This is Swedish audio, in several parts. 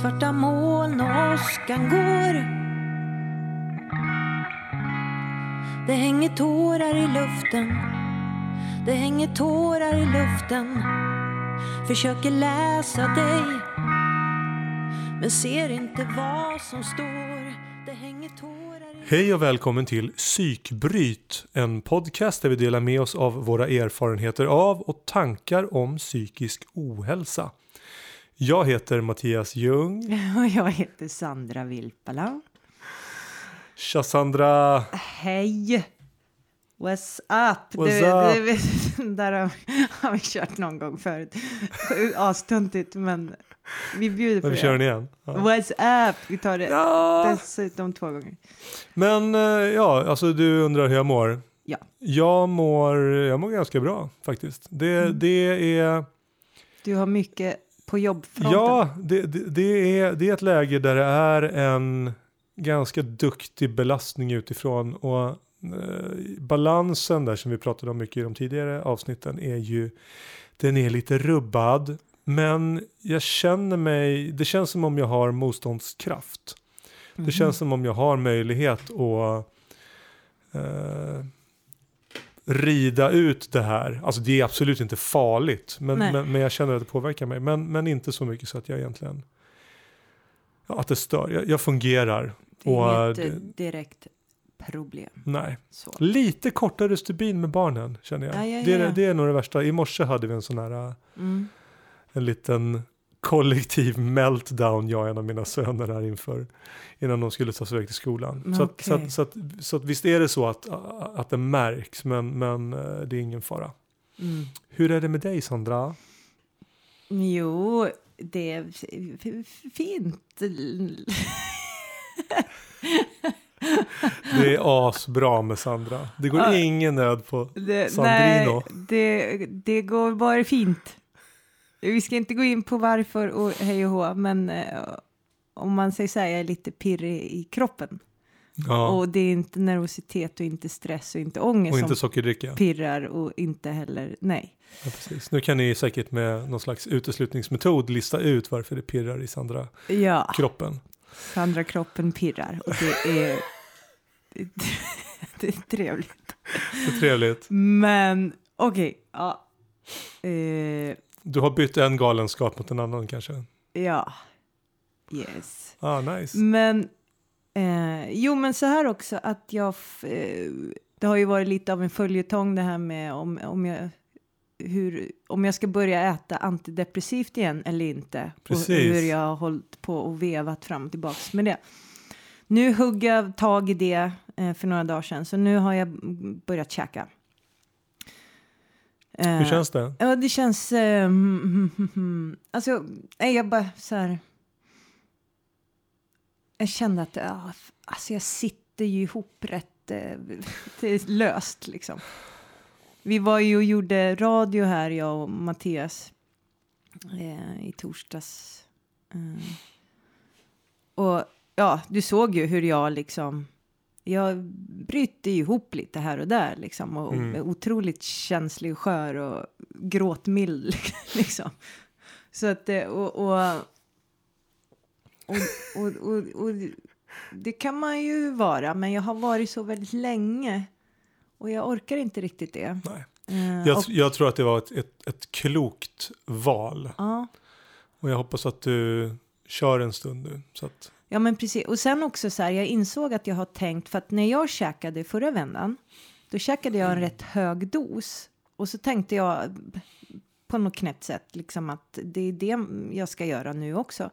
svarta moln och åskan går. Det hänger tårar i luften, det hänger tårar i luften. Försöker läsa dig, men ser inte vad som står. Det hänger tårar i... Hej och välkommen till Psykbryt, en podcast där vi delar med oss av våra erfarenheter av och tankar om psykisk ohälsa. Jag heter Mattias Ljung. Och jag heter Sandra Vilpala. Tja Sandra! Hej! What's up? What's up? Där har vi kört någon gång förut. Astuntigt, men vi bjuder på det. Vi kör den igen. Ja. What's up? Vi tar det dessutom 2 gånger. Men ja, alltså du undrar hur jag mår. Ja. Jag mår ganska bra faktiskt. Det är... Du har mycket på jobbfronten. Ja, det är ett läge där det är en... ganska duktig belastning utifrån och balansen där som vi pratade om mycket i de tidigare avsnitten är ju, den är lite rubbad, men jag känner mig, det känns som om jag har motståndskraft. Det känns som om jag har möjlighet att rida ut det här. Alltså det är absolut inte farligt, men jag känner att det påverkar mig, men inte så mycket så att jag egentligen... Ja, att det stör. Jag fungerar. Det är inte direkt problem. Nej. Så. Lite kortare stubin med barnen, känner jag. Ja. Det är nog det värsta. I morse hade vi en sån här en liten kollektiv meltdown, jag och en av mina söner här innan de skulle ta sig iväg till skolan. Mm, så att visst är det så att det märks, men det är ingen fara. Mm. Hur är det med dig, Sandra? Jo... Det är fint. Det är asbra med Sandra. Det går ingen nöd på Sandrino. Det går bara fint. Vi ska inte gå in på varför och hej och hå, men om man säger så här, jag är lite pirrig i kroppen. Ja. Och det är inte nervositet och inte stress och inte ångest och inte sockerdricka pirrar och inte heller, nej. Ja, precis. Nu kan ni säkert med någon slags uteslutningsmetod lista ut varför det pirrar i Sandra kroppen. Sandra kroppen pirrar och det är det är trevligt. Det är trevligt. Men okej, ja. Du har bytt en galenskap mot en annan kanske. Ja. Yes. Ah, nice. Men jo, men så här också att jag det har ju varit lite av en följetong det här med om jag ska börja äta antidepressivt igen eller inte. Precis. Och hur jag har hållit på och vevat fram och tillbaka med det. Nu hugg jag tag i det för några dagar sedan, så nu har jag börjat käka. Hur känns det? Ja, det känns alltså jag bara så här. Jag kände att alltså jag sitter ju ihop rätt löst liksom. Vi var ju och gjorde radio här, jag och Mattias, i torsdags. Och ja, du såg ju hur jag liksom... Jag bryter ihop lite här och där liksom. Och otroligt känslig och skör och gråtmild liksom. Så att... Och det kan man ju vara, men jag har varit så väldigt länge och jag orkar inte riktigt det. Nej. Jag tror att det var ett klokt val. Och jag hoppas att du kör en stund nu så att... Ja, men precis. Och sen också så här, jag insåg att jag har tänkt, för att när jag käkade förra vändan, då käkade jag en rätt hög dos och så tänkte jag på något knäppt sätt liksom att det är det jag ska göra nu också.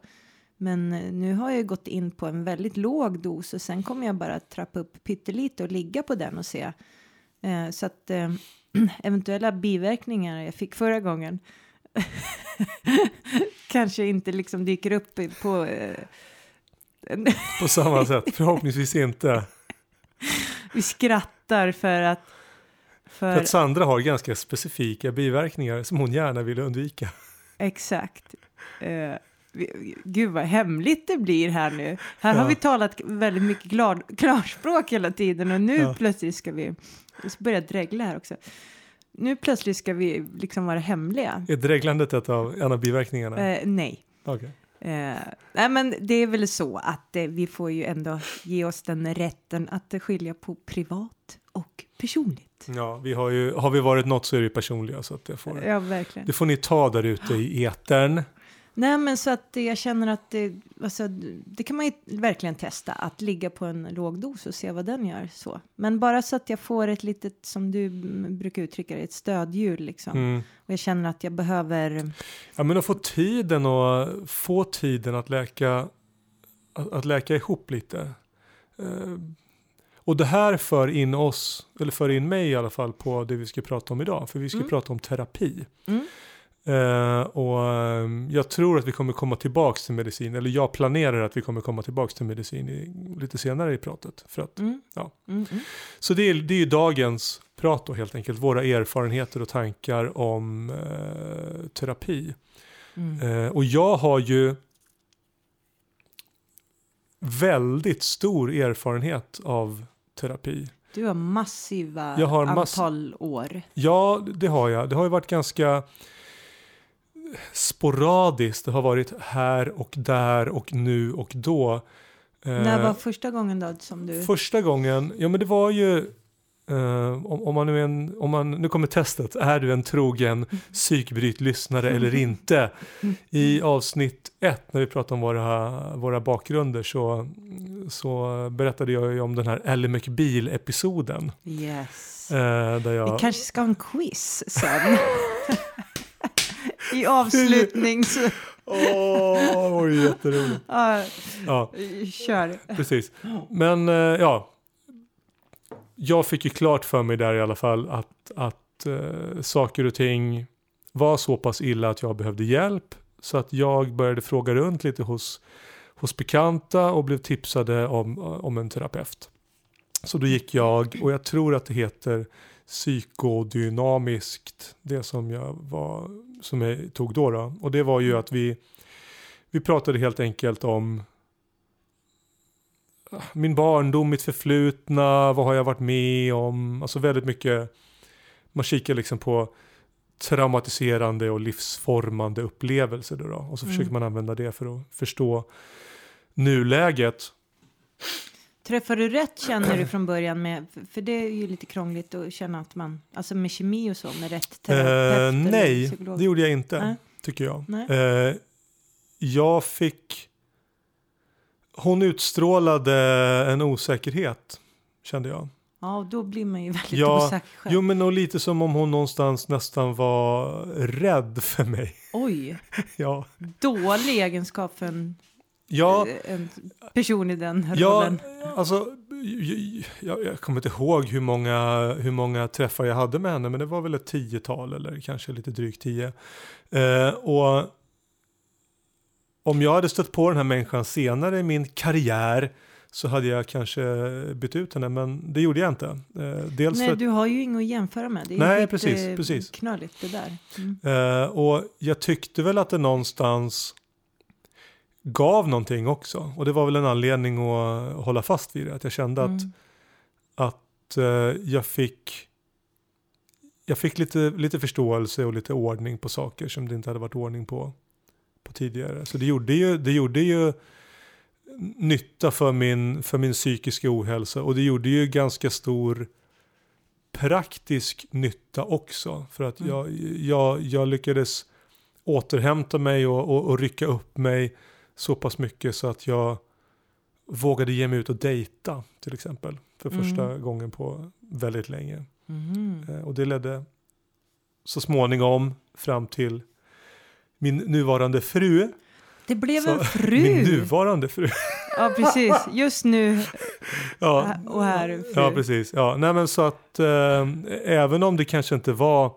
Men nu har jag gått in på en väldigt låg dos och sen kommer jag bara trappa upp pyttelite och ligga på den och se. Så att eventuella biverkningar jag fick förra gången kanske inte liksom dyker upp på... på samma sätt, förhoppningsvis inte. Vi skrattar för att Sandra har ganska specifika biverkningar som hon gärna vill undvika. Exakt. Gud vad hemligt det blir här nu. Här har vi talat väldigt mycket klarspråk hela tiden. Och nu plötsligt ska vi... Jag börjar dregla här också. Nu plötsligt ska vi liksom vara hemliga. Är dreglandet ett av en av biverkningarna? Nej. Okay. Nej, men det är väl så att vi får ju ändå ge oss den rätten att skilja på privat och personligt. Ja, vi har ju, har vi varit något så är det personliga, så att det får, ja, verkligen. Det får ni ta där ute i etern. Nej, men så att jag känner att det, alltså, det kan man ju verkligen testa, att ligga på en låg dos och se vad den gör så. Men bara så att jag får ett litet, som du brukar uttrycka det, ett stödjur liksom. Mm. Och jag känner att jag behöver... Ja, men att få tiden att läka ihop lite. Och det här för in mig i alla fall på det vi ska prata om idag. För vi ska prata om terapi. Mm. Jag tror att vi kommer komma tillbaka till medicin, eller jag planerar att vi kommer komma tillbaka till medicin lite senare i pratet, för att, ja. Så det är ju dagens prat då, helt enkelt, våra erfarenheter och tankar om terapi. Och jag har ju väldigt stor erfarenhet av terapi. Du har antal år. Ja, det har jag. Det har ju varit ganska sporadiskt. Det har varit här och där och nu och då. När var första gången då som du... Första gången, ja men det var ju... Nu kommer testet. Är du en trogen psykbrytlyssnare eller inte? I avsnitt 1, när vi pratade om våra bakgrunder, så berättade jag ju om den här Ellie McBeal-episoden. Yes. Vi kanske ska ha en quiz sen. I avslutning. Åh, jätteroligt. Ja. Kör. Precis. Men ja... Jag fick ju klart för mig där i alla fall att saker och ting var så pass illa att jag behövde hjälp. Så att jag började fråga runt lite hos bekanta och blev tipsade om en terapeut. Så då gick jag, och jag tror att det heter psykodynamiskt, det som jag tog då. Och det var ju att vi pratade helt enkelt om min barndom, mitt förflutna, vad har jag varit med om? Alltså väldigt mycket, man kikar liksom på traumatiserande och livsformande upplevelser då. Och så försöker man använda det för att förstå nuläget. Träffar du rätt, känner du från början med, för det är ju lite krångligt att känna att man, alltså med kemi och så, med rätt terapeut? Nej, det gjorde jag inte, tycker jag. Jag fick... Hon utstrålade en osäkerhet, kände jag. Ja, då blir man ju väldigt osäker själv. Jo, men och lite som om hon någonstans nästan var rädd för mig. Oj, ja. Dålig egenskap för en person i den här rollen. Ja, alltså, jag kommer inte ihåg hur många träffar jag hade med henne, men det var väl ett 10-tal eller kanske lite drygt 10. Och... Om jag hade stött på den här människan senare i min karriär så hade jag kanske bytt ut henne, men det gjorde jag inte. Du har ju inget att jämföra med. Det är precis. Knöligt det där. Och jag tyckte väl att det någonstans gav någonting också. Och det var väl en anledning att hålla fast vid det. Att jag kände att jag fick lite förståelse och lite ordning på saker som det inte hade varit ordning på tidigare. Så det gjorde ju nytta för min psykiska ohälsa, och det gjorde ju ganska stor praktisk nytta också, för att jag lyckades återhämta mig och rycka upp mig så pass mycket så att jag vågade ge mig ut och dejta till exempel för första gången på väldigt länge. Och det ledde så småningom fram till min nuvarande fru. Det blev en fru. Min nuvarande fru. Ja, precis. Just nu. Ja. Och här. Fru. Ja, precis. Ja. Nej, men så att även om det kanske inte var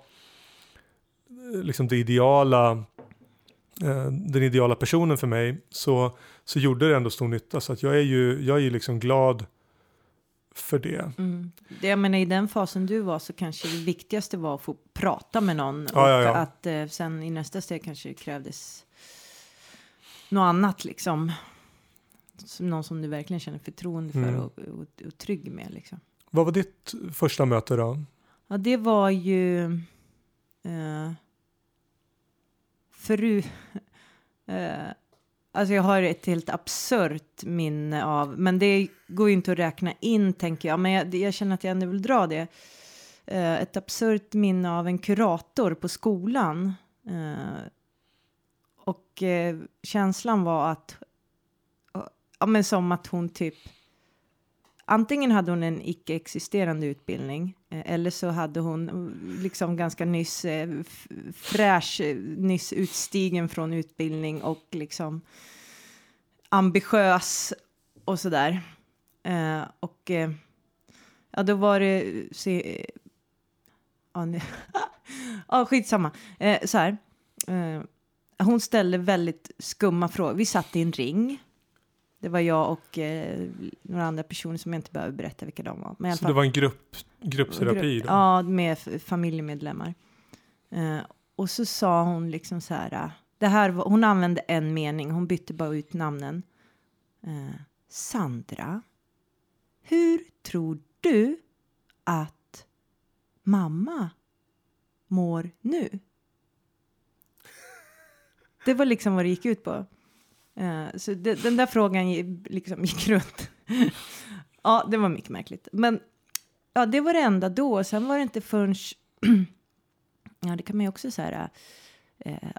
liksom den ideala personen för mig, så gjorde det ändå stor nytta. Så att jag är ju liksom glad för det. Jag menar, i den fasen du var så kanske det viktigaste var att få prata med någon, och att sen i nästa steg kanske det krävdes något annat liksom. Någon som du verkligen känner förtroende för och trygg med liksom. Vad var ditt första möte då? Ja, det var ju Alltså jag har ett helt absurt minne av, men det går ju inte att räkna in, tänker jag. Men jag känner att jag ändå vill dra det. Ett absurt minne av en kurator på skolan. Och känslan var att, ja, men som att hon typ, antingen hade hon en icke-existerande utbildning, eller så hade hon liksom ganska nyss fräsch, nyss utstigen från utbildning och liksom ambitiös och sådär. Och ja, då var det skitsamma. Så här. Hon ställde väldigt skumma frågor. Vi satt i en ring. Det var jag och några andra personer som jag inte behöver berätta vilka de var. Men så det var en gruppterapi? Grupp, ja, med familjemedlemmar. Och så sa hon liksom så här. Det här var, hon använde en mening. Hon bytte bara ut namnen. Sandra, hur tror du att mamma mår nu? Det var liksom vad det gick ut på. Så den där frågan liksom gick runt. Ja, det var mycket märkligt. Men ja, det var det enda då. Sen var det inte förrän... ja, det kan man ju också säga.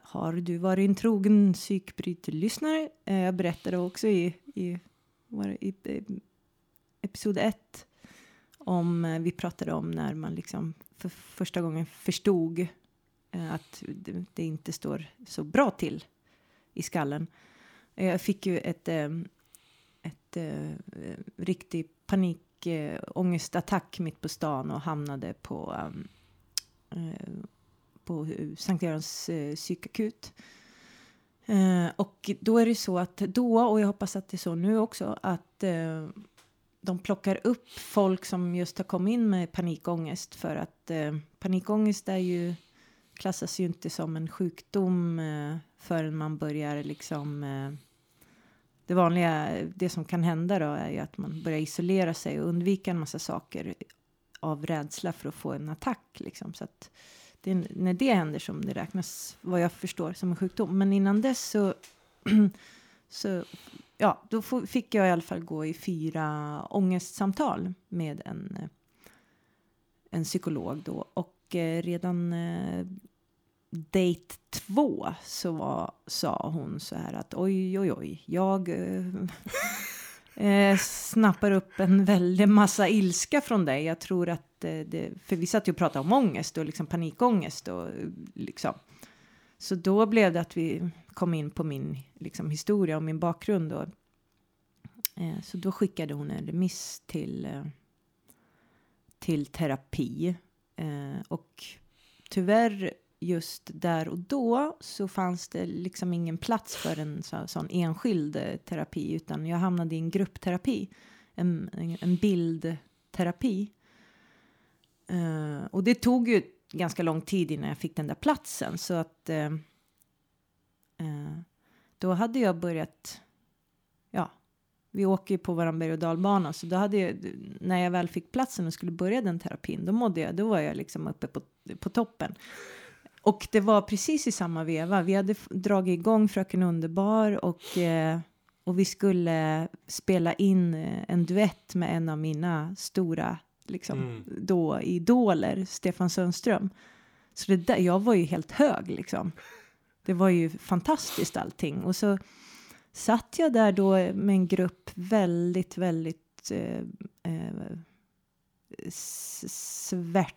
Har du varit en trogen psykbrytlyssnare? Jag berättade också i episod 1 om... vi pratade om när man liksom för första gången förstod att det inte står så bra till i skallen. Jag fick ju ett riktigt panikångestattack mitt på stan och hamnade på Sankt-Görans psykakut. Och då är det så att då, och jag hoppas att det är så nu också, att de plockar upp folk som just har kommit in med panikångest, för att panikångest är ju... klassas ju inte som en sjukdom förrän man börjar liksom... det vanliga, det som kan hända då, är ju att man börjar isolera sig och undvika en massa saker av rädsla för att få en attack liksom. Så att det, när det händer, som det räknas, vad jag förstår, som en sjukdom. Men innan dess så ja, då fick jag i alla fall gå i 4 ångestsamtal med en psykolog då. Och redan date 2 så sa hon så här att oj, jag snappar upp en väldig massa ilska från dig. Jag tror att för vi satt ju och pratade om ångest och liksom panikångest och liksom. Så då blev det att vi kom in på min liksom historia och min bakgrund då. Så då skickade hon en remiss till terapi. Och tyvärr just där och då så fanns det liksom ingen plats för en sån enskild terapi, utan jag hamnade i en gruppterapi, en bildterapi. Och det tog ju ganska lång tid innan jag fick den där platsen, så att då hade jag börjat, ja, vi åker ju på våran berg- och dalbana, så då hade jag, när jag väl fick platsen och skulle börja den terapin, då var jag liksom uppe på toppen. Och det var precis i samma veva. Vi hade dragit igång Fröken Underbar och vi skulle spela in en duett med en av mina stora liksom, då idoler, Stefan Sundström. Så det där, jag var ju helt hög liksom. Det var ju fantastiskt allting. Och så satt jag där då med en grupp väldigt, väldigt svärtade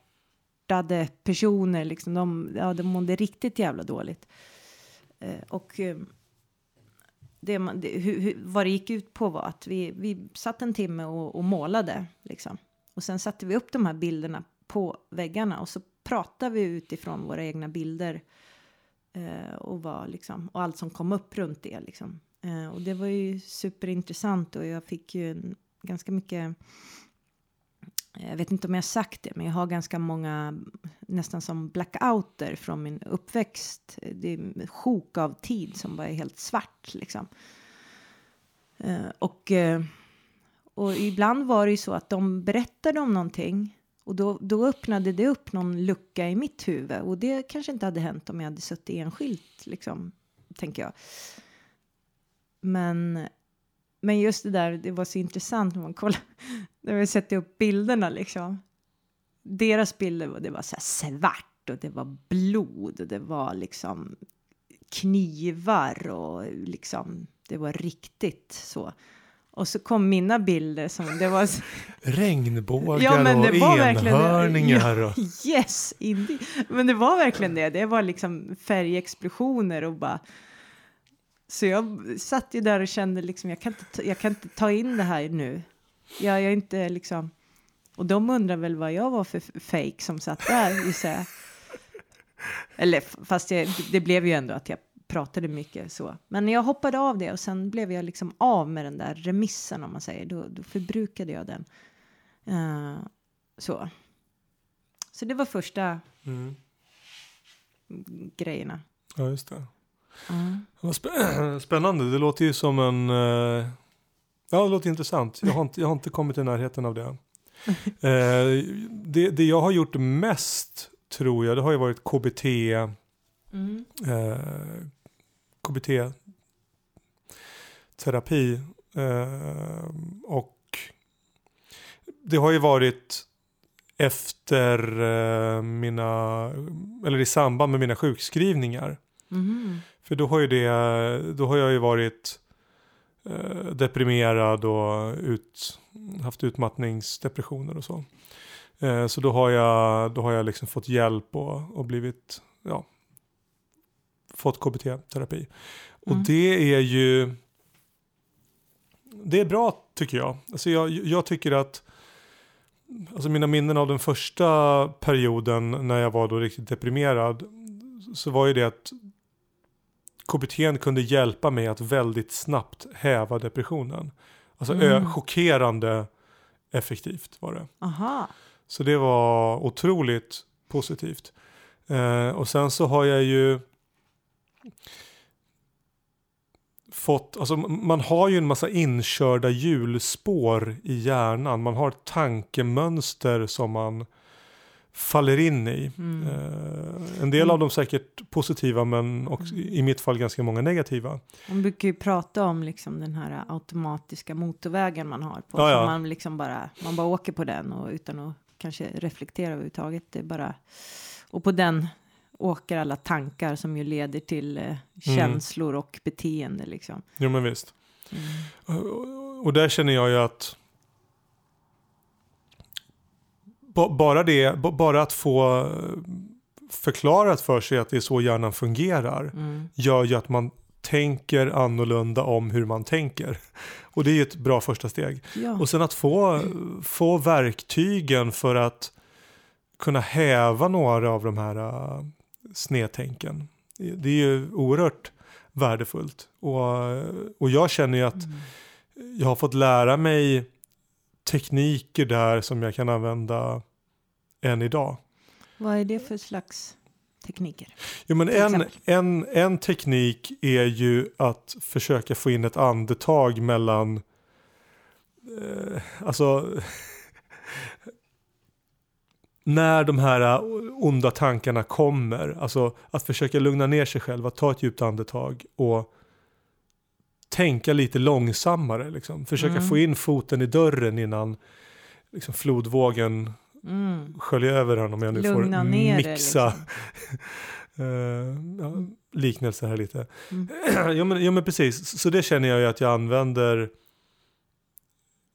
personer. Liksom. De mådde riktigt jävla dåligt. Och vad det gick ut på var att vi satt en timme och målade. Liksom. Och sen satte vi upp de här bilderna på väggarna. Och så pratade vi utifrån våra egna bilder. Och allt som kom upp runt det liksom. Och det var ju superintressant, och jag fick ju ganska mycket, jag vet inte om jag sagt det, men jag har ganska många nästan som blackouter från min uppväxt. Det är sjok av tid som bara är helt svart liksom. Och ibland var det ju så att de berättade om någonting, och då öppnade det upp någon lucka i mitt huvud, och det kanske inte hade hänt om jag hade suttit enskilt liksom, tänker jag. Men just det där, det var så intressant när man kollade. När vi sätter upp bilderna liksom. Deras bilder, det var så här svart och det var blod och det var liksom knivar och liksom, det var riktigt så. Och så kom mina bilder som det var... regnbågar ja, men det och var enhörningar. Ja, yes, indeed. Men det var verkligen det. Det var liksom färgexplosioner och bara... Så jag satt ju där och kände liksom, jag kan inte ta in det här nu. Jag är inte liksom... Och de undrar väl vad jag var för fake som satt där. Så eller fast det blev ju ändå att jag pratade mycket så. Men jag hoppade av det och sen blev jag liksom av med den där remissen om man säger. Då förbrukade jag den. Så det var första grejerna. Ja, just det. Vad spännande. Det låter ju som en... Ja, det låter intressant. Jag har inte kommit i närheten av det. Det jag har gjort mest, tror jag, det har ju varit KBT... KBT-terapi. Och det har ju varit efter eller i samband med mina sjukskrivningar. För då har jag ju varit deprimerad och haft utmattningsdepressioner och så. Så då har jag liksom fått hjälp och blivit, ja, fått KBT-terapi. Och det är bra, tycker jag. Alltså jag tycker att, alltså mina minnen av den första perioden när jag var då riktigt deprimerad, så var ju det att KBT:n kunde hjälpa mig att väldigt snabbt häva depressionen. Alltså chockerande effektivt var det. Aha. Så det var otroligt positivt. Och sen så har jag ju fått, alltså man har ju en massa inkörda hjulspår i hjärnan. Man har tankemönster som man faller in i. En del av dem säkert positiva, men också, i mitt fall, ganska många negativa. Man brukar ju prata om liksom den här automatiska motorvägen man har på. Ja. Man liksom bara åker på den och utan att kanske reflektera överhuvudtaget. Det är bara, och på den åker alla tankar som ju leder till känslor och beteende liksom. Jo, men visst. Och där känner jag ju att bara att få förklarat för sig att det är så hjärnan fungerar gör ju att man tänker annorlunda om hur man tänker. Och det är ju ett bra första steg. Ja. Och sen att få verktygen för att kunna häva några av de här snedtänken. Det är ju oerhört värdefullt. Och jag känner ju att jag har fått lära mig tekniker där som jag kan använda än idag. Vad är det för slags tekniker? Jo, men en teknik är ju att försöka få in ett andetag mellan... alltså... när de här onda tankarna kommer, alltså att försöka lugna ner sig själv, att ta ett djupt andetag och tänka lite långsammare liksom. Försöka få in foten i dörren innan liksom flodvågen sköljer över den, om jag nu lugna får mixa liksom. Liknelse här lite. Jo men precis, så det känner jag ju att jag använder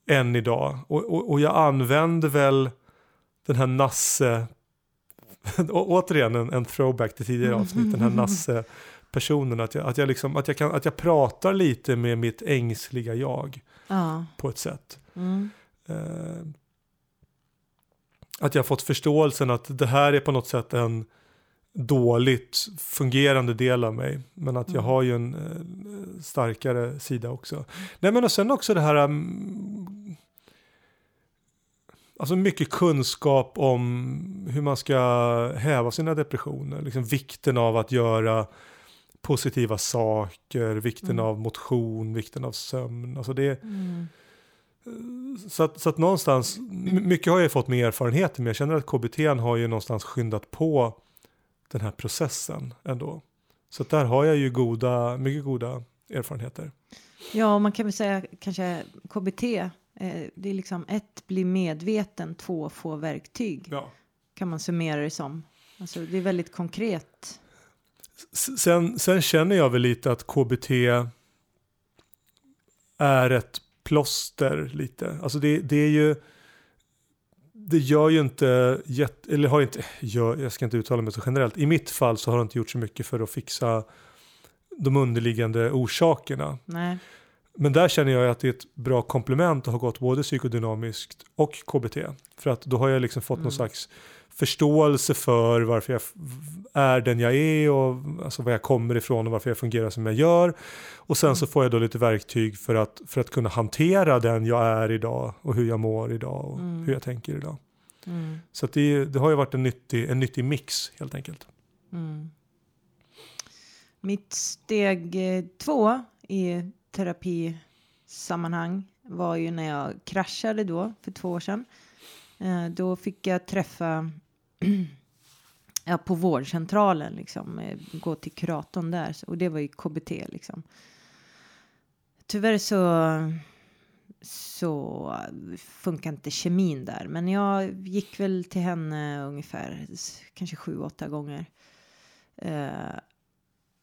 än idag, och jag använder väl den här Nasse, återigen en throwback till tidigare avsnitt, den här Nasse-personen, att jag pratar lite med mitt ängsliga jag på ett sätt. Att jag har fått förståelsen att det här är på något sätt en dåligt fungerande del av mig, men att jag har ju en starkare sida också. Nej, men och sen också det här... alltså mycket kunskap om hur man ska häva sina depressioner. Liksom vikten av att göra positiva saker. Vikten av motion. Vikten av sömn. Alltså det, så att någonstans... mycket har jag fått med erfarenhet. Men jag känner att KBT:n har ju någonstans skyndat på den här processen ändå. Så där har jag ju mycket goda erfarenheter. Ja, man kan väl säga kanske KBT. Det är liksom 1, bli medveten, 2, få verktyg. Ja. Kan man summera det som. Alltså, det är väldigt konkret. Sen känner jag väl lite att KBT är ett plåster lite. Alltså det är ju... Det gör ju inte, eller har inte, jag ska inte uttala mig så generellt. I mitt fall så har det inte gjort så mycket för att fixa de underliggande orsakerna. Nej. Men där känner jag att det är ett bra komplement att ha gått både psykodynamiskt och KBT. För att då har jag liksom fått någon slags förståelse för varför jag är den jag är och alltså var jag kommer ifrån och varför jag fungerar som jag gör. Och sen så får jag då lite verktyg för att kunna hantera den jag är idag och hur jag mår idag och hur jag tänker idag. Mm. Så att det har ju varit en nyttig mix helt enkelt. Mm. Mitt steg 2 i terapisammanhang var ju när jag kraschade då för 2 år sedan. Då fick jag träffa på vårdcentralen liksom, gå till kuratorn där, och det var ju KBT liksom. Tyvärr så funkar inte kemin där, men jag gick väl till henne ungefär kanske 7-8 gånger.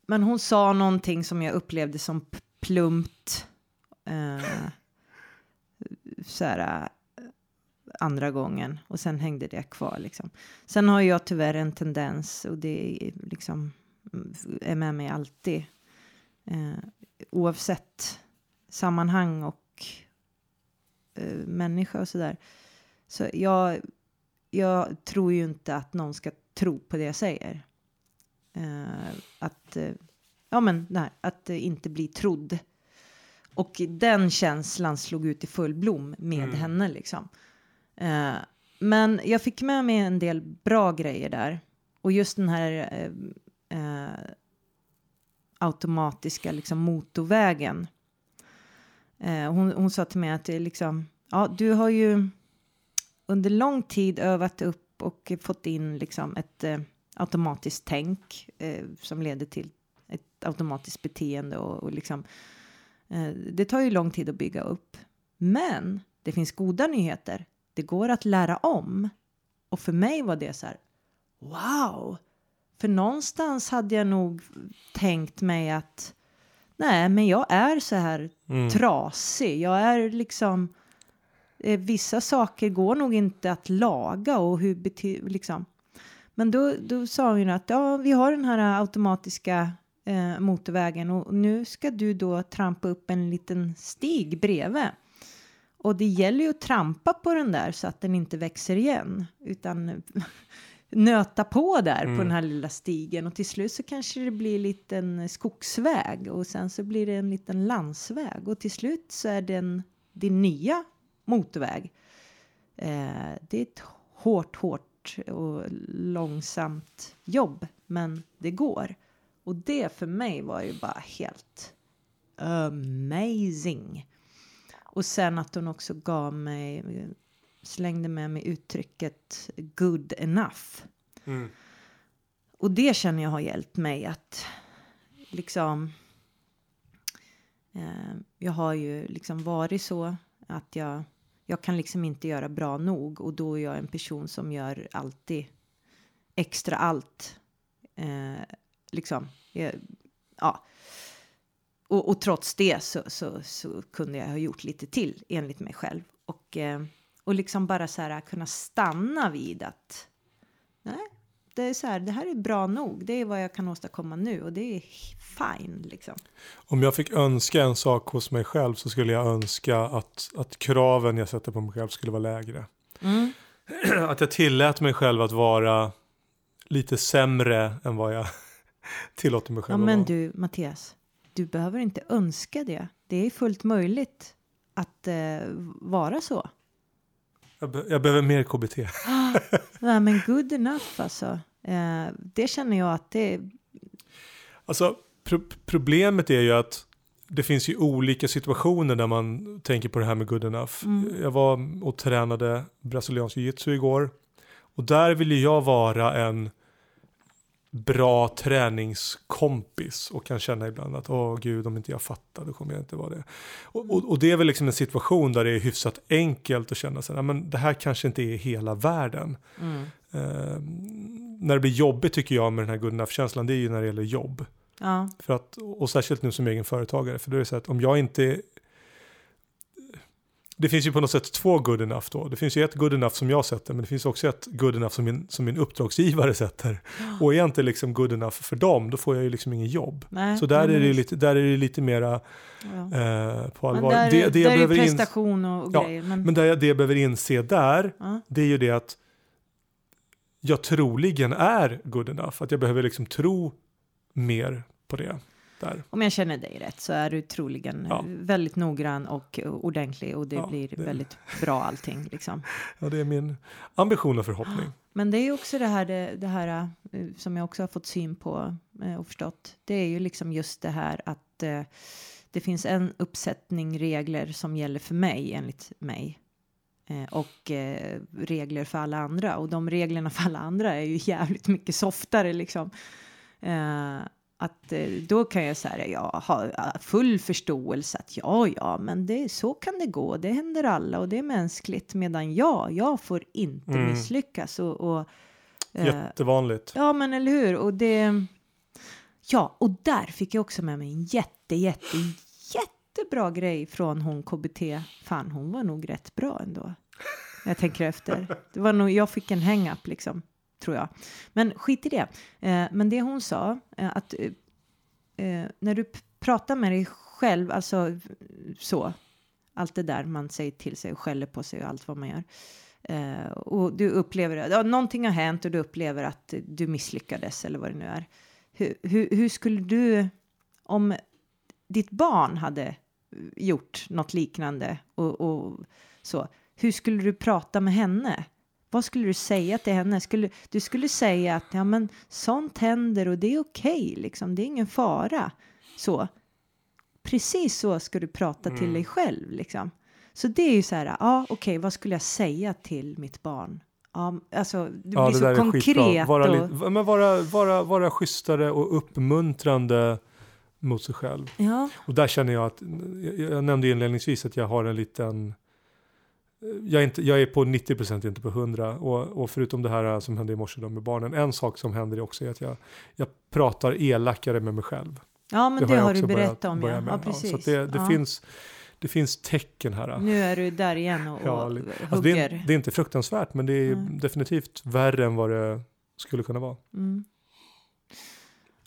Men hon sa någonting som jag upplevde som plumpt så här andra gången, och sen hängde det kvar liksom. Sen har jag tyvärr en tendens, och det är liksom är med mig alltid oavsett sammanhang och människa och sådär, så jag tror ju inte att någon ska tro på det jag säger, att inte bli trodd, och den känslan slog ut i full blom med henne liksom. Men jag fick med mig en del bra grejer där. Och just den här automatiska liksom, motorvägen. Hon sa till mig att liksom, ja, du har ju under lång tid övat upp och fått in liksom, ett automatiskt tänk som leder till ett automatiskt beteende. Och liksom, det tar ju lång tid att bygga upp. Men det finns goda nyheter. Det går att lära om. Och för mig var det så här, wow! För någonstans hade jag nog tänkt mig att nej, men jag är så här trasig. Jag är liksom vissa saker går nog inte att laga och hur liksom. Men då sa hon att ja, vi har den här automatiska motorvägen, och nu ska du då trampa upp en liten stig bredvid. Och det gäller ju att trampa på den där så att den inte växer igen. Utan nöta på där på den här lilla stigen. Och till slut så kanske det blir en liten skogsväg. Och sen så blir det en liten landsväg. Och till slut så är din nya motorväg. Det är ett hårt och långsamt jobb. Men det går. Och det för mig var ju bara helt amazing. Och sen att hon också slängde med mig uttrycket good enough. Mm. Och det känner jag har hjälpt mig att liksom, jag har ju liksom varit så att jag kan liksom inte göra bra nog. Och då är jag en person som gör alltid extra allt. Liksom, ja. Och trots det så kunde jag ha gjort lite till enligt mig själv. Och liksom bara så här kunna stanna vid att nej, det är så här, det här är bra nog. Det är vad jag kan åstadkomma nu, och det är fine liksom. Om jag fick önska en sak hos mig själv så skulle jag önska att kraven jag sätter på mig själv skulle vara lägre. Mm. Att jag tillät mig själv att vara lite sämre än vad jag tillåter mig själv. Ja, men du Mattias, du behöver inte önska det. Det är fullt möjligt att vara så. Jag behöver mer KBT. Nej, men good enough alltså. Det känner jag att det... Alltså, problemet är ju att det finns ju olika situationer där man tänker på det här med good enough. Mm. Jag var och tränade brasiliansk jiu-jitsu igår. Och där ville jag vara en bra träningskompis och kan känna ibland att åh gud, om inte jag fattar då kommer jag inte vara det. Och det är väl liksom en situation där det är hyfsat enkelt att känna sig, men det här kanske inte är hela världen. Mm. När det blir jobbigt tycker jag med den här good enough-känslan, det är ju när det gäller jobb. Ja. För att, och särskilt nu som egen företagare, för då är det så att om jag inte... Det finns ju på något sätt två good enough då. Det finns ju ett good enough som jag sätter, men det finns också ett good enough som min uppdragsgivare sätter. Ja. Och är jag inte liksom good enough för dem, då får jag ju liksom ingen jobb. Nej, så där är det lite mera på allvar. Men där är ju prestation och grejer. Men där jag behöver inse det är ju det att jag troligen är good enough. Att jag behöver liksom tro mer på det. Där. Om jag känner dig rätt så är du troligen väldigt noggrann och ordentlig, och det blir väldigt bra allting. Liksom. Ja, det är min ambition och förhoppning. Men det är också det här som jag också har fått syn på och förstått. Det är ju liksom just det här att det finns en uppsättning regler som gäller för mig enligt mig. Och regler för alla andra. Och de reglerna för alla andra är ju jävligt mycket softare liksom. Att då kan jag säga, jag har full förståelse att men det, så kan det gå. Det händer alla och det är mänskligt. Medan jag får inte misslyckas. Och jättevanligt. Ja, men eller hur? Och det, och där fick jag också med mig en jättebra grej från hon KBT. Fan, hon var nog rätt bra ändå. Jag tänker efter. Det var nog, jag fick en hang-up liksom. Tror jag. Men skit i det. Men det hon sa, att när du pratar med dig själv, alltså så, allt det där man säger till sig och skäller på sig och allt vad man gör. Och du upplever att någonting har hänt och du upplever att du misslyckades eller vad det nu är. Hur skulle du, om ditt barn hade gjort något liknande och så, hur skulle du prata med henne? Vad skulle du säga till henne? Du skulle säga att men sånt händer och det är okej. Liksom. Det är ingen fara. Så. Precis så ska du prata till dig själv. Liksom. Så det är ju så här. Okej, vad skulle jag säga till mitt barn? Det blir så konkret. Vara schysstare och uppmuntrande mot sig själv. Ja. Och där känner jag att, jag nämnde inledningsvis att jag har en liten... Jag är på 90%, inte på 100%. Och förutom det här som hände i morse då med barnen. En sak som händer också är att jag pratar elakare med mig själv. Ja, men det har du berättat om. Ja, precis. Så det finns tecken här. Nu är du där igen och hugger. Alltså det är inte fruktansvärt, men det är definitivt värre än vad det skulle kunna vara. Mm.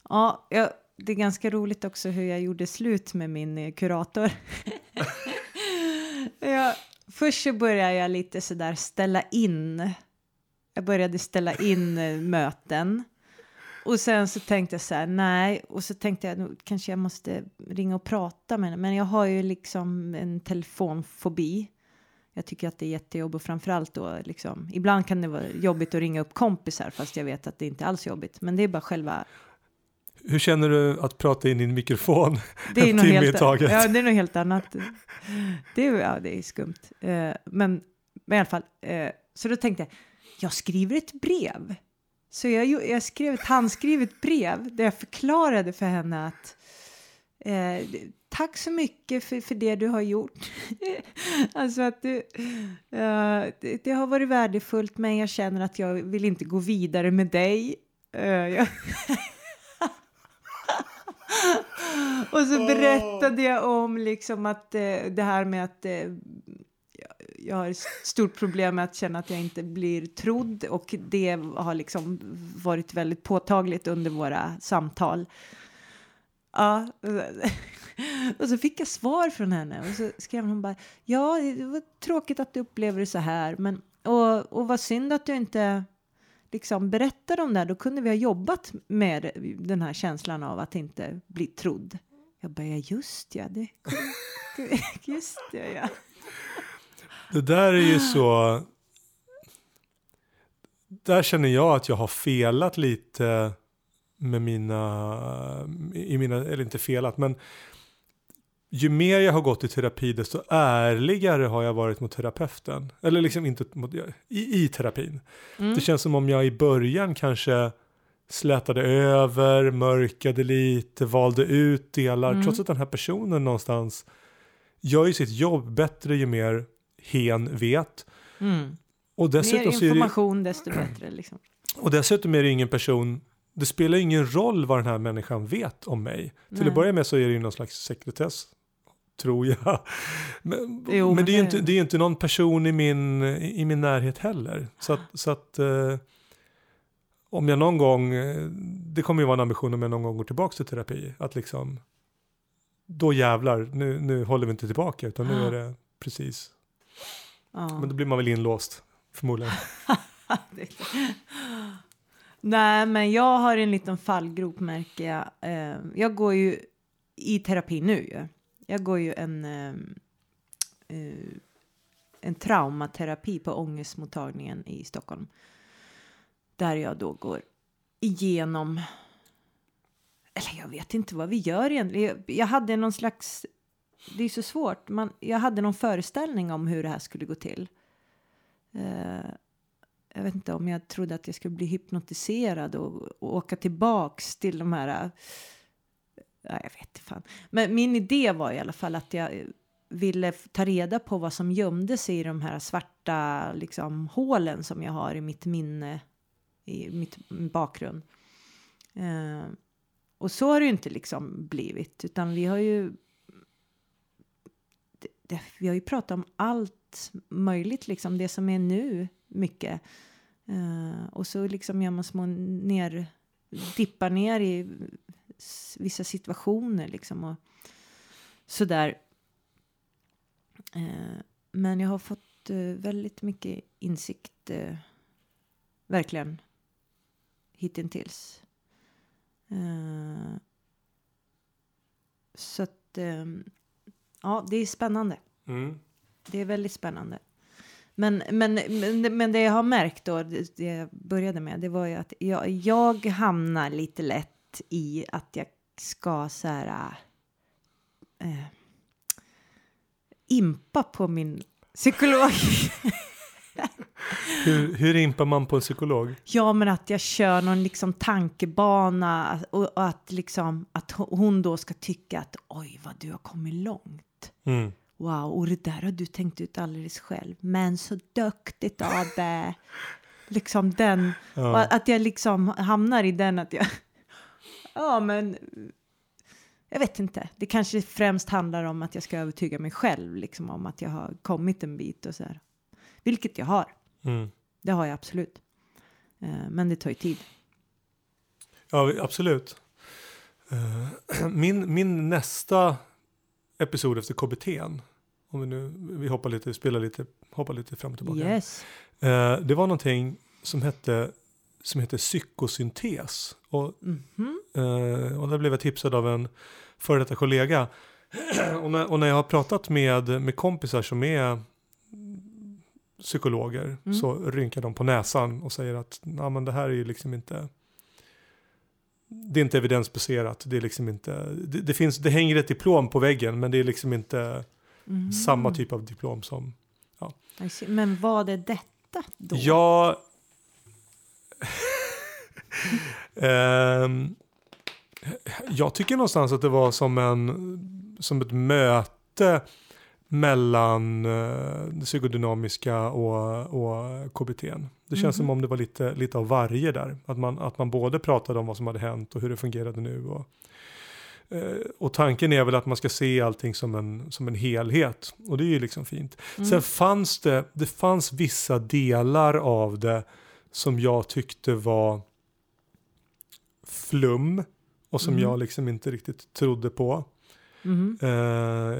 Ja, det är ganska roligt också hur jag gjorde slut med min kurator. Först så började jag lite sådär ställa in. Jag började ställa in möten. Och sen så tänkte jag såhär, nej. Och så tänkte jag, kanske jag måste ringa och prata med henne. Men jag har ju liksom en telefonfobi. Jag tycker att det är jättejobb, och framförallt då liksom. Ibland kan det vara jobbigt att ringa upp kompisar, fast jag vet att det inte alls är jobbigt. Men det är bara själva... Hur känner du att prata in i en mikrofon en timme i taget? Ja, det är nog helt annat. Det är skumt. Men i alla fall. Så då tänkte jag skriver ett brev. Så jag skrev ett handskrivet brev där jag förklarade för henne att tack så mycket för det du har gjort. Alltså att du, det har varit värdefullt, men jag känner att jag vill inte gå vidare med dig. Och så berättade jag om liksom att det här med att jag har ett stort problem med att känna att jag inte blir trodd, och det har liksom varit väldigt påtagligt under våra samtal. Ja, och så fick jag svar från henne, och så skrev hon bara, det var tråkigt att du upplever det så här, men och vad synd att du inte liksom berättade om det här. Då kunde vi ha jobbat med den här känslan av att inte bli trodd. Jag bara, just det. Det där är ju så... Där känner jag att jag har felat lite med mina eller inte felat, men ju mer jag har gått i terapi, desto ärligare har jag varit mot terapeuten. Eller liksom inte mot, i terapin. Mm. Det känns som om jag i början kanske slätade över, mörkade lite, valde ut delar, trots att den här personen någonstans gör ju sitt jobb bättre ju mer hen vet. Och dessutom mer information desto bättre liksom. Och dessutom är det ingen person, det spelar ingen roll vad den här människan vet om mig. Nej. Till att börja med så är det ju någon slags sekretess, tror jag. Men det är inte någon person i min närhet heller. Så att om jag någon gång, det kommer ju vara en ambition om jag någon gång går tillbaka till terapi, att liksom, då jävlar, nu håller vi inte tillbaka, utan nu är det precis. Men då blir man väl inlåst, förmodligen. Nej, men jag har en liten fallgrop, märker jag. Jag går ju i terapi nu ju. Jag går ju en traumaterapi på ångestmottagningen i Stockholm. Där jag då går igenom, eller jag vet inte vad vi gör egentligen. Jag hade någon slags, det är så svårt, jag hade någon föreställning om hur det här skulle gå till. Jag vet inte om jag trodde att jag skulle bli hypnotiserad och åka tillbaks till de här, jag vet inte fan. Men min idé var i alla fall att jag ville ta reda på vad som gömde sig i de här svarta liksom, hålen som jag har i mitt minne, i mitt bakgrund. Och så har det ju inte liksom blivit, utan vi har ju pratat om allt möjligt liksom, det som är nu mycket. Och så liksom gör man små dippar ner i vissa situationer liksom och sådär. Men jag har fått väldigt mycket insikt verkligen hittills. Så att ja, det är spännande. Det är väldigt spännande. Men det jag har märkt då, det jag började med, det var ju att jag hamnar lite lätt i att jag ska så här impa på min psykolog. Hur impar man på en psykolog? Ja, men att jag kör någon liksom tankebana och att liksom att hon då ska tycka att oj vad du har kommit långt. Wow, och det där har du tänkt ut alldeles själv. Men så duktigt av det. Liksom den. Ja. Och att jag liksom hamnar i den att jag... Ja, men... Jag vet inte. Det kanske främst handlar om att jag ska övertyga mig själv. Liksom om att jag har kommit en bit och så här. Vilket jag har. Det har jag absolut. Men det tar ju tid. Ja, absolut. Min nästa... episod efter KBT:n, om vi hoppar lite, spelar lite, hoppar lite fram och tillbaka. Yes. Det var någonting som hette psykosyntes och, och där blev jag tipsad av en före detta kollega och när jag har pratat med kompisar som är psykologer så rynkar de på näsan och säger att nah, men det här är ju liksom inte, det är inte evidensbaserat, det är liksom inte, det hänger ett diplom på väggen, men det är liksom inte samma typ av diplom som, ja. Men vad är detta då? Ja, jag tycker någonstans att det var som ett möte mellan det psykodynamiska och KBT:n. Det känns som om det var lite av varje där. Att man både pratade om vad som hade hänt och hur det fungerade nu. Och tanken är väl att man ska se allting som en helhet. Och det är ju liksom fint. Sen fanns det fanns vissa delar av det som jag tyckte var flum. Och som jag liksom inte riktigt trodde på.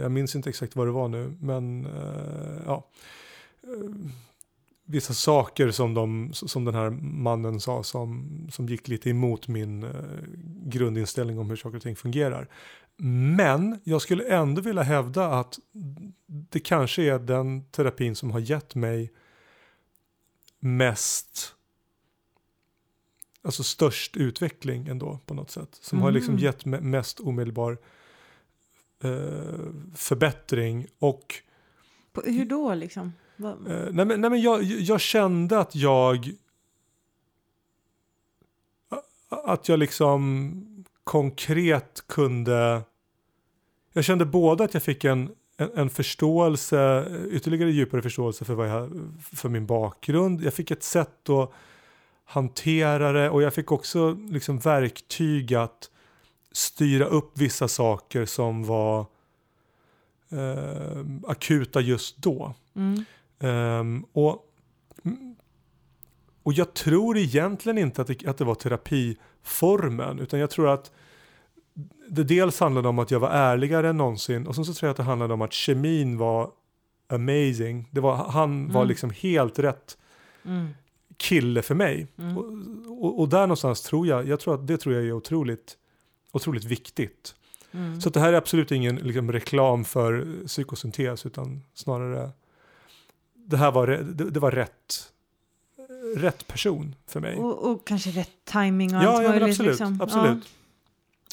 Jag minns inte exakt vad det var nu. Men ja... vissa saker som den här mannen sa som gick lite emot min grundinställning om hur saker och ting fungerar. Men jag skulle ändå vilja hävda att det kanske är den terapin som har gett mig mest, alltså störst utveckling ändå på något sätt. Som har liksom gett mig mest omedelbar förbättring och... Hur då liksom? Nej men jag kände att jag att jag liksom konkret kunde, jag kände både att jag fick en förståelse, ytterligare djupare förståelse för, för min bakgrund. Jag fick ett sätt att hantera det, och jag fick också liksom verktyg att styra upp vissa saker som var akuta just då. Mm. Och jag tror egentligen inte att det var terapiformen, utan jag tror att det dels handlade om att jag var ärligare än någonsin, och sen så tror jag att det handlade om att kemin var amazing. Han var liksom helt rätt kille för mig. Mm. Och där någonstans tror jag är otroligt viktigt. Mm. Så att det här är absolut ingen liksom reklam för psykosyntes, utan snarare det här var det var rätt person för mig. Och kanske rätt timing och allt möjligt. Ja, absolut.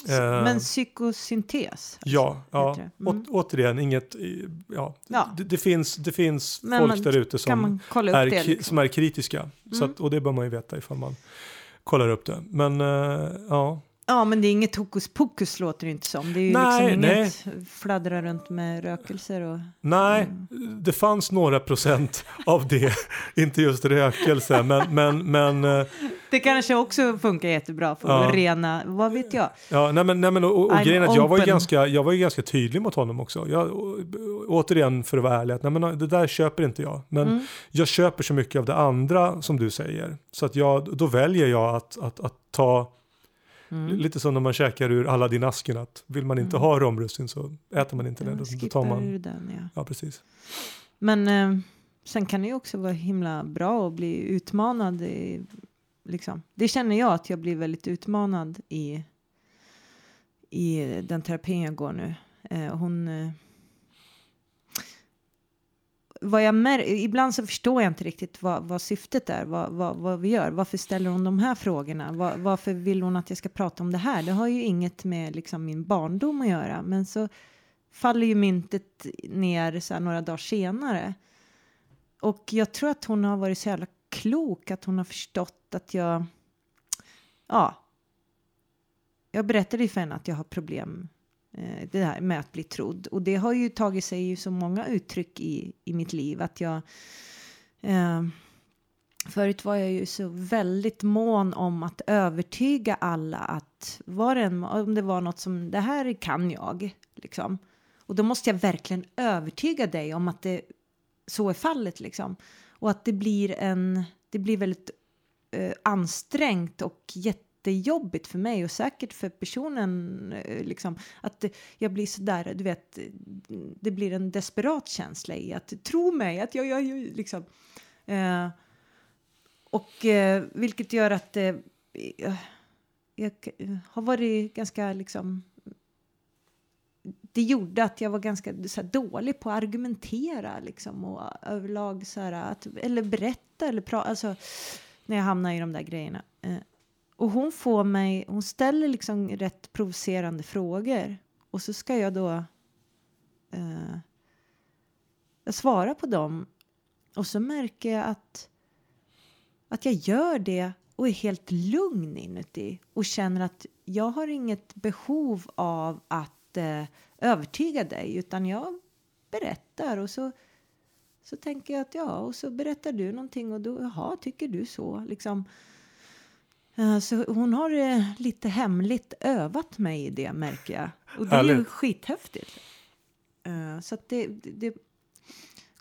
Ja. Men psykosyntes. Alltså, ja. Återigen inget. Ja. Det finns folk där ute som är kritiska. Mm. Så att, och det bör man ju veta ifall man kollar upp det. Men ja. Ja, men det är inget hokus pokus, låter det inte som. Det är ju inget fladdra runt med rökelser. Och, nej, det fanns några procent av det. Inte just rökelse, men det kanske också funkar jättebra för att rena, vad vet jag. Ja, nej men och grejen att jag var ju ganska tydlig mot honom också. Återigen, för att vara ärlig, det där köper inte jag. Men jag köper så mycket av det andra som du säger. Så att då väljer jag att ta... Mm. Lite som när man käkar ur Aladdin-asken, att vill man inte ha romrussin så äter man inte den. Då tar man den, ja, precis. Men sen kan det ju också vara himla bra att bli utmanad i, liksom. Det känner jag att jag blir väldigt utmanad i den terapin jag går nu. Ibland så förstår jag inte riktigt vad syftet är, vad vi gör. Varför ställer hon de här frågorna? Varför vill hon att jag ska prata om det här? Det har ju inget med liksom min barndom att göra. Men så faller ju myntet ner så här några dagar senare. Och jag tror att hon har varit så jävla klok, att hon har förstått att jag... Ja, jag berättade ju för henne att jag har problem det här med att bli trodd, och det har ju tagit sig så många uttryck i mitt liv, att jag förut var jag ju så väldigt mån om att övertyga alla att om det var något som det här kan jag liksom, och då måste jag verkligen övertyga dig om att det så är fallet liksom, och att det blir väldigt ansträngt och jättejobbigt för mig, och säkert för personen liksom, att jag blir sådär, du vet, det blir en desperat känsla i att tro mig, att jag liksom vilket gör att jag har varit ganska liksom, det gjorde att jag var ganska så här dålig på att argumentera liksom, och överlag så här att, eller berätta eller prata, alltså när jag hamnar i de där grejerna. Och hon ställer liksom rätt provocerande frågor. Och så ska jag då svara på dem. Och så märker jag att jag gör det och är helt lugn inuti. Och känner att jag har inget behov av att övertyga dig. Utan jag berättar, och så tänker jag att och så berättar du någonting. Och då, tycker du så liksom... Så hon har lite hemligt övat mig i det, märker jag. Och det är ju skithäftigt. Så att det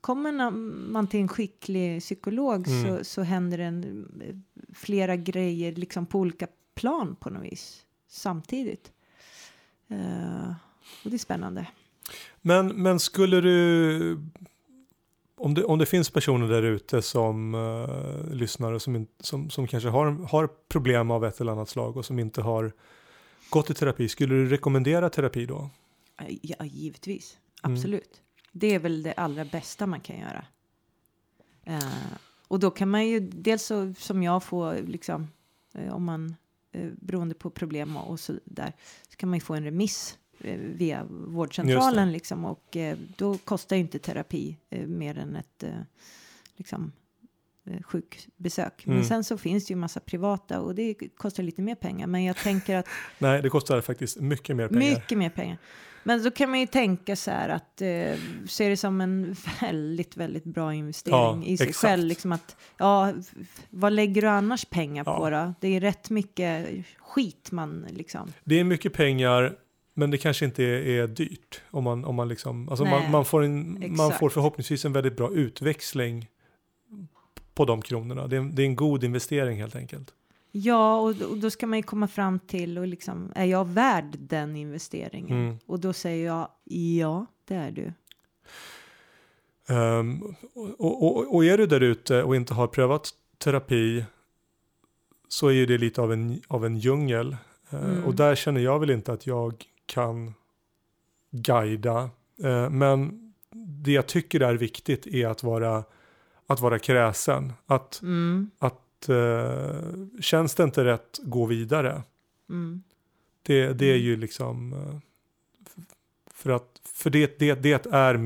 kommer man till en skicklig psykolog så händer flera grejer liksom på olika plan på något vis samtidigt. Och det är spännande. Men skulle du... Om det finns personer där ute som lyssnar och som kanske har problem av ett eller annat slag och som inte har gått i terapi, skulle du rekommendera terapi då? Ja, givetvis. Absolut. Det är väl det allra bästa man kan göra. Och då kan man ju dels så, som jag får liksom, om man beroende på problem och så där, så kan man ju få en remiss via vårdcentralen liksom, och då kostar ju inte terapi mer än ett liksom sjukbesök. Men sen så finns det ju massa privata och det kostar lite mer pengar. Men jag tänker att... Nej, det kostar faktiskt mycket mer pengar. Mycket mer pengar. Men då kan man ju tänka så här att se det som en väldigt, väldigt bra investering i sig själv. Liksom att, vad lägger du annars pengar på då? Det är rätt mycket skit man liksom... Det är mycket pengar... Men det kanske inte är dyrt om man liksom, alltså man får förhoppningsvis en väldigt bra utväxling på de kronorna. Det är en god investering helt enkelt. Ja, och då ska man ju komma fram till och liksom, är jag värd den investeringen? Och då säger jag, ja, det är du. Och är du där ute och inte har prövat terapi så är ju det lite av en djungel. Och där känner jag väl inte att jag kan guida. Men det jag tycker är viktigt är att vara kräsen. Att känns det inte rätt, gå vidare. Det är ju liksom för det är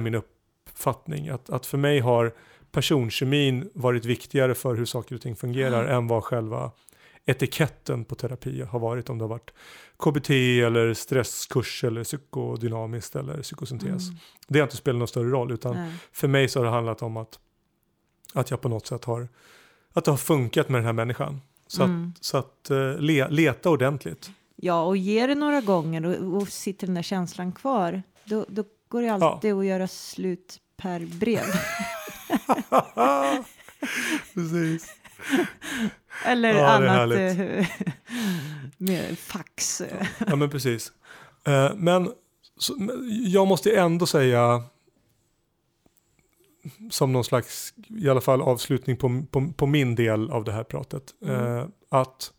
min uppfattning att för mig har personkemin varit viktigare för hur saker och ting fungerar än vad själva etiketten på terapi har varit, om det har varit KBT eller stresskurs eller psykodynamiskt eller psykosyntes. Det har inte spelat någon större roll, utan för mig så har det handlat om att jag på något sätt att det har funkat med den här människan. Så att leta ordentligt. Ja, och ge det några gånger och sitter den där känslan kvar, då går det alltid att göra slut per brev. Precis. Eller annat fax. Ja, men precis. Men jag måste ändå säga, som någon slags i alla fall avslutning på min del av det här pratet, att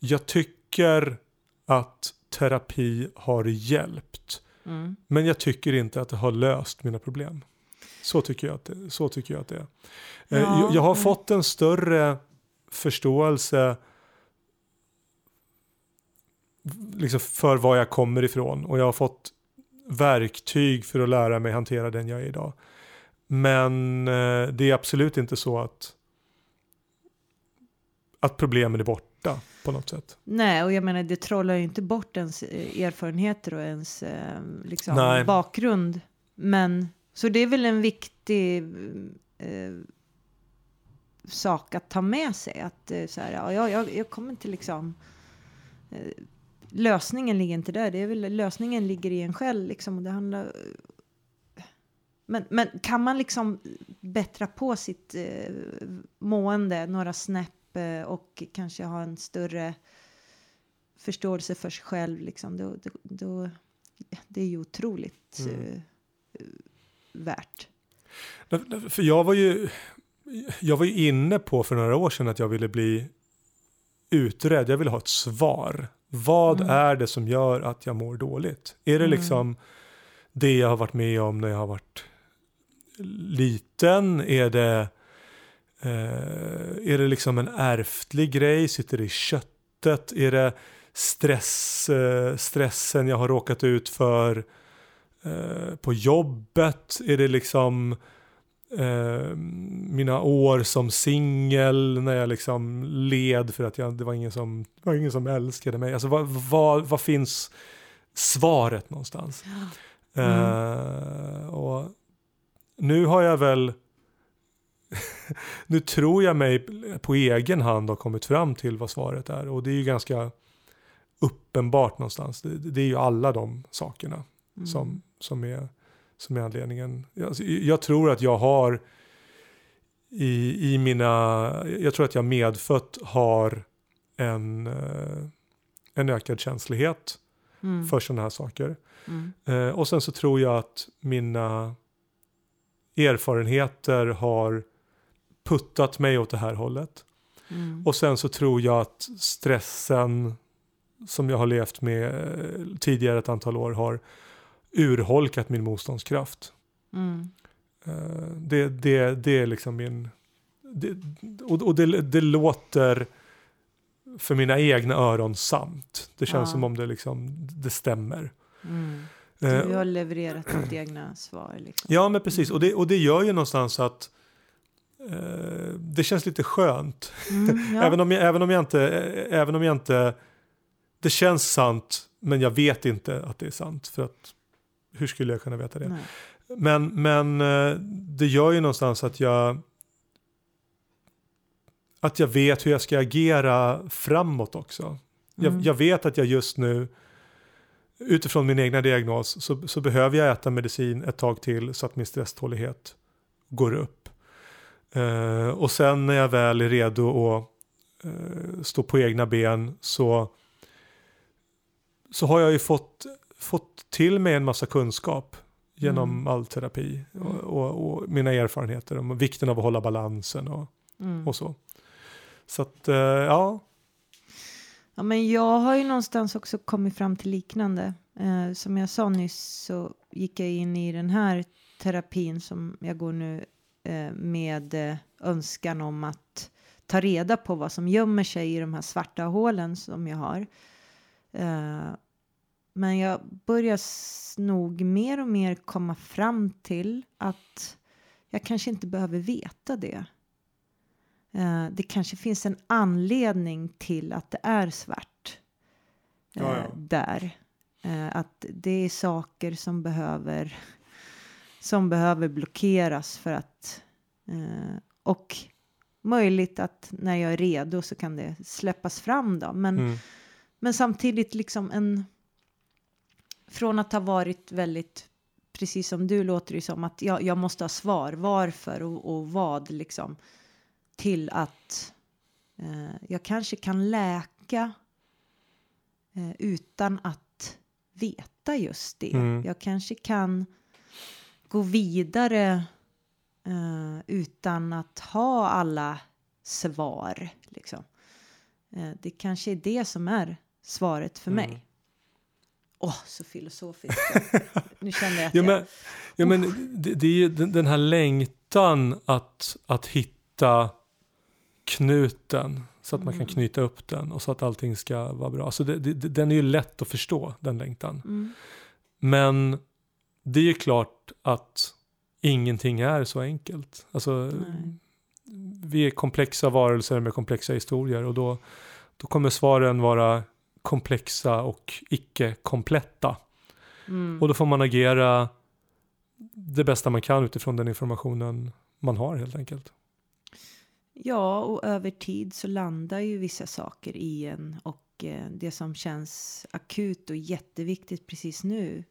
jag tycker att terapi har hjälpt. Men jag tycker inte att det har löst mina problem. Så tycker jag att det är. Jag har fått en större förståelse liksom för var jag kommer ifrån. Och jag har fått verktyg för att lära mig hantera den jag är idag. Men det är absolut inte så att problemen är borta på något sätt. Nej, och jag menar, det trollar ju inte bort ens erfarenheter och ens liksom bakgrund. Men... Så det är väl en viktig sak att ta med sig. Att så här, jag kommer inte liksom... lösningen ligger inte där. Det är väl, lösningen ligger i en själv. Liksom, och det handlar, men kan man liksom bättra på sitt mående några snäpp och kanske ha en större förståelse för sig själv. Liksom, då, det är ju otroligt... värt. För jag var ju inne på för några år sedan att jag ville bli utredd. Jag ville ha ett svar. Vad är det som gör att jag mår dåligt? Är det liksom det jag har varit med om när jag har varit liten? Är det liksom en ärftlig grej? Sitter det i köttet? Är det stressen jag har råkat ut för på jobbet? Är det liksom mina år som singel när jag liksom led för att det var ingen som älskade mig? Alltså vad finns svaret någonstans? Och nu har jag väl nu tror jag mig på egen hand har kommit fram till vad svaret är, och det är ju ganska uppenbart någonstans. Det är ju alla de sakerna som är anledningen. Jag tror att jag har jag tror att jag medfött har en ökad känslighet för sådana här saker. Och sen så tror jag att mina erfarenheter har puttat mig åt det här hållet. Och sen så tror jag att stressen som jag har levt med tidigare ett antal år har urholkat min motståndskraft. Det är liksom min... Det låter för mina egna öron sant. Det känns som om det liksom det stämmer. Du har levererat ditt egna svar. Liksom. Ja, men precis. Och det gör ju någonstans att det känns lite skönt. Ja. även om jag inte det känns sant, men jag vet inte att det är sant, för att hur skulle jag kunna veta det? Nej. Men det gör ju någonstans att jag vet hur jag ska agera framåt också. Jag vet att jag just nu, utifrån min egna diagnos, så behöver jag äta medicin ett tag till så att min stresstålighet går upp. Och sen när jag väl är redo att stå på egna ben, så har jag ju fått till mig en massa kunskap genom all terapi och mina erfarenheter om vikten av att hålla balansen och så. Så att, ja. Ja, men jag har ju någonstans också kommit fram till liknande. Som jag sa nyss så gick jag in i den här terapin som jag går nu med önskan om att ta reda på vad som gömmer sig i de här svarta hålen som jag har. Men jag börjar nog mer och mer komma fram till att jag kanske inte behöver veta det. Det kanske finns en anledning till att det är svart där. Att det är saker som behöver blockeras för att... och möjligt att när jag är redo så kan det släppas fram då. Men samtidigt liksom en... Från att ha varit väldigt, precis som du låter det som, att jag måste ha svar, varför och vad liksom. Till att jag kanske kan läka utan att veta just det. Jag kanske kan gå vidare utan att ha alla svar. Liksom. Det kanske är det som är svaret för mig. Åh, så filosofiskt. Nu känner jag att det är ju den här längtan att hitta knuten så att man kan knyta upp den och så att allting ska vara bra. Så den är ju lätt att förstå, den längtan. Men det är ju klart att ingenting är så enkelt. Alltså, vi är komplexa varelser med komplexa historier, och då kommer svaren vara komplexa och icke-kompletta. Och då får man agera det bästa man kan utifrån den informationen man har, helt enkelt. Ja, och över tid så landar ju vissa saker i en, och det som känns akut och jätteviktigt precis nu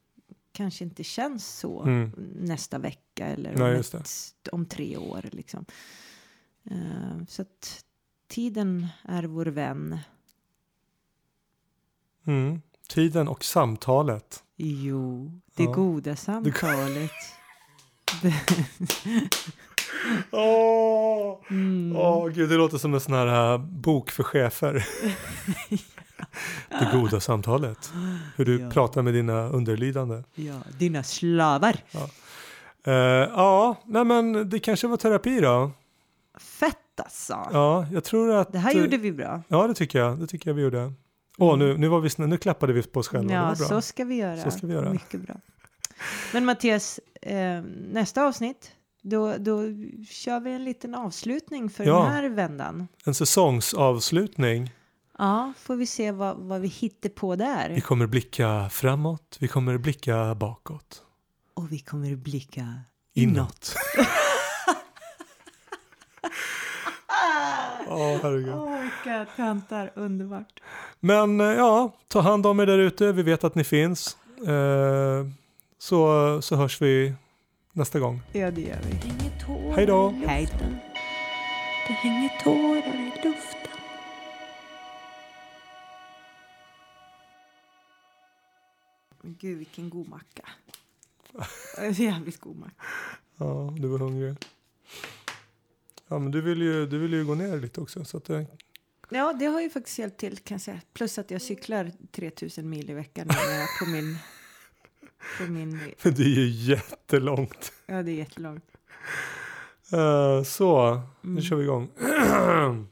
kanske inte känns så nästa vecka eller om 3 år. Liksom. Så att tiden är vår vän. Tiden och samtalet. Jo, det goda samtalet. Gud, det låter som en sån här bok för chefer. Det goda samtalet. Hur du pratar med dina underlydande. Ja, dina slavar. Ja, nej, men det kanske var terapi då. Fett alltså. Ja, jag tror att... Det här gjorde vi bra. Ja, det tycker jag vi gjorde. Nu klappade vi på oss själva. Ja, så ska vi göra. Mycket bra. Men Mattias, nästa avsnitt, då kör vi en liten avslutning för den här vändan. En säsongsavslutning. Ja, får vi se vad vi hittar på där. Vi kommer blicka framåt, vi kommer blicka bakåt. Och vi kommer blicka inåt. Herregud. Vilka tantar, underbart. Men ta hand om er där ute. Vi vet att ni finns. Så hörs vi nästa gång. Ja, det gör vi. Hej då. Hej. Det hänger tårar i luften. Gud, vilken god macka. Jävligt god macka. Ja, du var hungrig. Ja, men du vill ju gå ner lite också. Så att det... Ja, det har ju faktiskt hjälpt till, kan jag säga. Plus att jag cyklar 3000 mil i veckan på min... Men det är ju jättelångt. Ja, det är jättelångt. Nu kör vi igång.